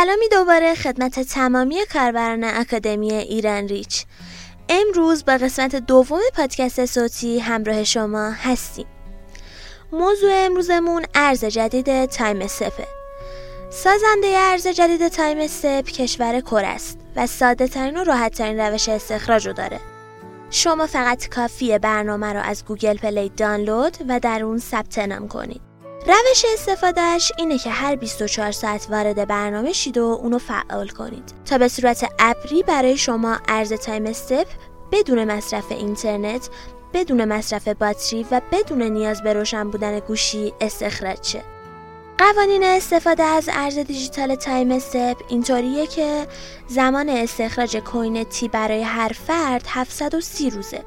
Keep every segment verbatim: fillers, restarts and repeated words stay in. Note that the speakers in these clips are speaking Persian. سلامی دوباره خدمت تمامی کاربران اکادمی ایران ریچ. امروز با قسمت دوم پادکست صوتی همراه شما هستیم. موضوع امروزمون ارز جدید تایم استپ. سازنده ارز جدید تایم استپ کشور کره است و ساده ترین و راحت ترین روش استخراج رو داره. شما فقط کافیه برنامه رو از گوگل پلی دانلود و در اون ثبت نام کنید. روش استفادهش اینه که هر بیست و چهار ساعت وارد برنامه شید و اونو فعال کنید تا به صورت ابری برای شما ارز تایم استپ بدون مصرف اینترنت، بدون مصرف باتری و بدون نیاز به روشن بودن گوشی استخراج شه. قوانین استفاده از ارز دیجیتال تایم استپ اینطوریه که زمان استخراج کوین تی برای هر فرد هفتصد و سی روزه.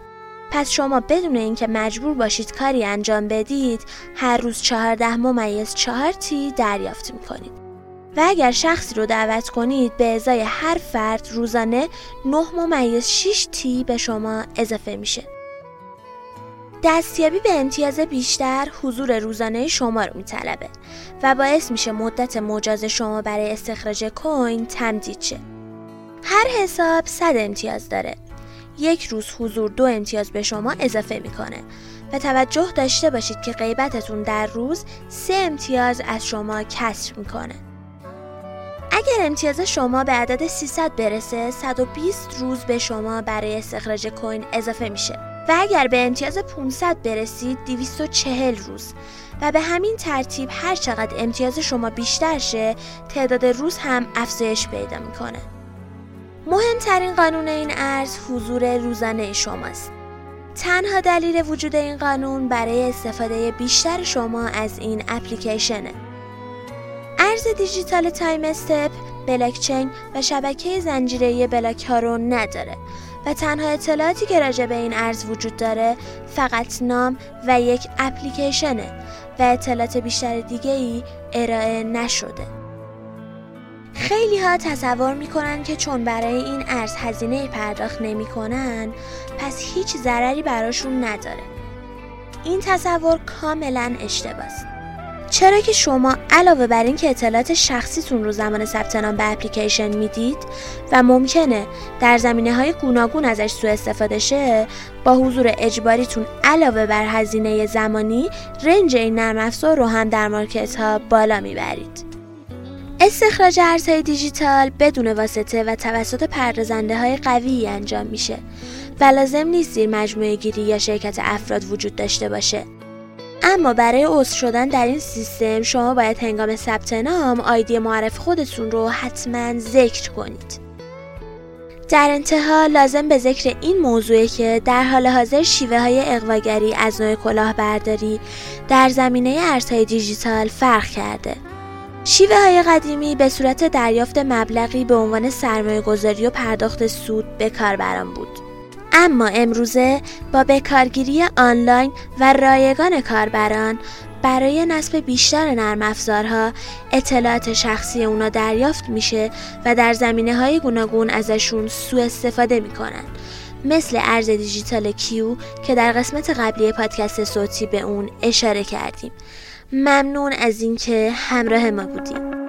پس شما بدون اینکه مجبور باشید کاری انجام بدید، هر روز چهارده ممیز چهار تی دریافت میکنید. و اگر شخصی رو دعوت کنید، به ازای هر فرد روزانه نه ممیز شش تی به شما اضافه میشه. دستیابی به امتیاز بیشتر حضور روزانه شما رو میطلبه و باعث میشه مدت مجاز شما برای استخراج کوین تمدید شه. هر حساب صد امتیاز داره. یک روز حضور دو امتیاز به شما اضافه میکنه و توجه داشته باشید که غیبتتون در روز سه امتیاز از شما کسر میکنه. اگر امتیاز شما به عدد سیصد برسه، صد و بیست روز به شما برای استخراج کوین اضافه میشه و اگر به امتیاز پانصد برسید، دویست و چهل روز و به همین ترتیب هر چقدر امتیاز شما بیشتر شه، تعداد روز هم افزایش پیدا میکنه. مهمترین قانون این ارز حضور روزانه شماست. تنها دلیل وجود این قانون برای استفاده بیشتر شما از این اپلیکیشنه. ارز دیجیتال تایم استپ بلاکچین و شبکه زنجیره‌ای بلاک ها رو نداره و تنها اطلاعاتی که راجع به این ارز وجود داره فقط نام و یک اپلیکیشنه و اطلاعات بیشتر دیگه‌ای ارائه نشده. خیلی ها تصور میکنن که چون برای این ارز هزینه پرداخت نمیکنن، پس هیچ ضرری براشون نداره. این تصور کاملا اشتباهه. چرا که شما علاوه بر این که اطلاعات شخصیتون رو زمان ثبت نام به اپلیکیشن میدید و ممکنه در زمینه‌های گوناگون ازش سوء استفاده شه، با حضور اجباریتون علاوه بر هزینه زمانی، رنج این نرم افزار رو هم در مارکت ها بالا میبرید. استخراج ارزهای دیجیتال بدون واسطه و توسط پردازنده های قوی انجام میشه و لازم نیست زیر مجموعه گیری یا شرکت افراد وجود داشته باشه. اما برای عضو شدن در این سیستم، شما باید هنگام ثبت نام آیدی معرف خودتون رو حتما ذکر کنید. در انتها لازم به ذکر این موضوعه که در حال حاضر شیوه های اغواگری از نوع کلاهبرداری در زمینه ارزهای دیجیتال فرق کرده. شیوه های قدیمی به صورت دریافت مبلغی به عنوان سرمایه گذاری و پرداخت سود به کاربران بود. اما امروزه با بکارگیری آنلاین و رایگان کاربران برای نصب بیشتر نرم افزارها، اطلاعات شخصی اونا دریافت میشه و در زمینه های گوناگون ازشون سوء استفاده میکنن، مثل ارز دیجیتال کیو که در قسمت قبلی پادکست صوتی به اون اشاره کردیم. ممنون از اینکه همراه ما بودید.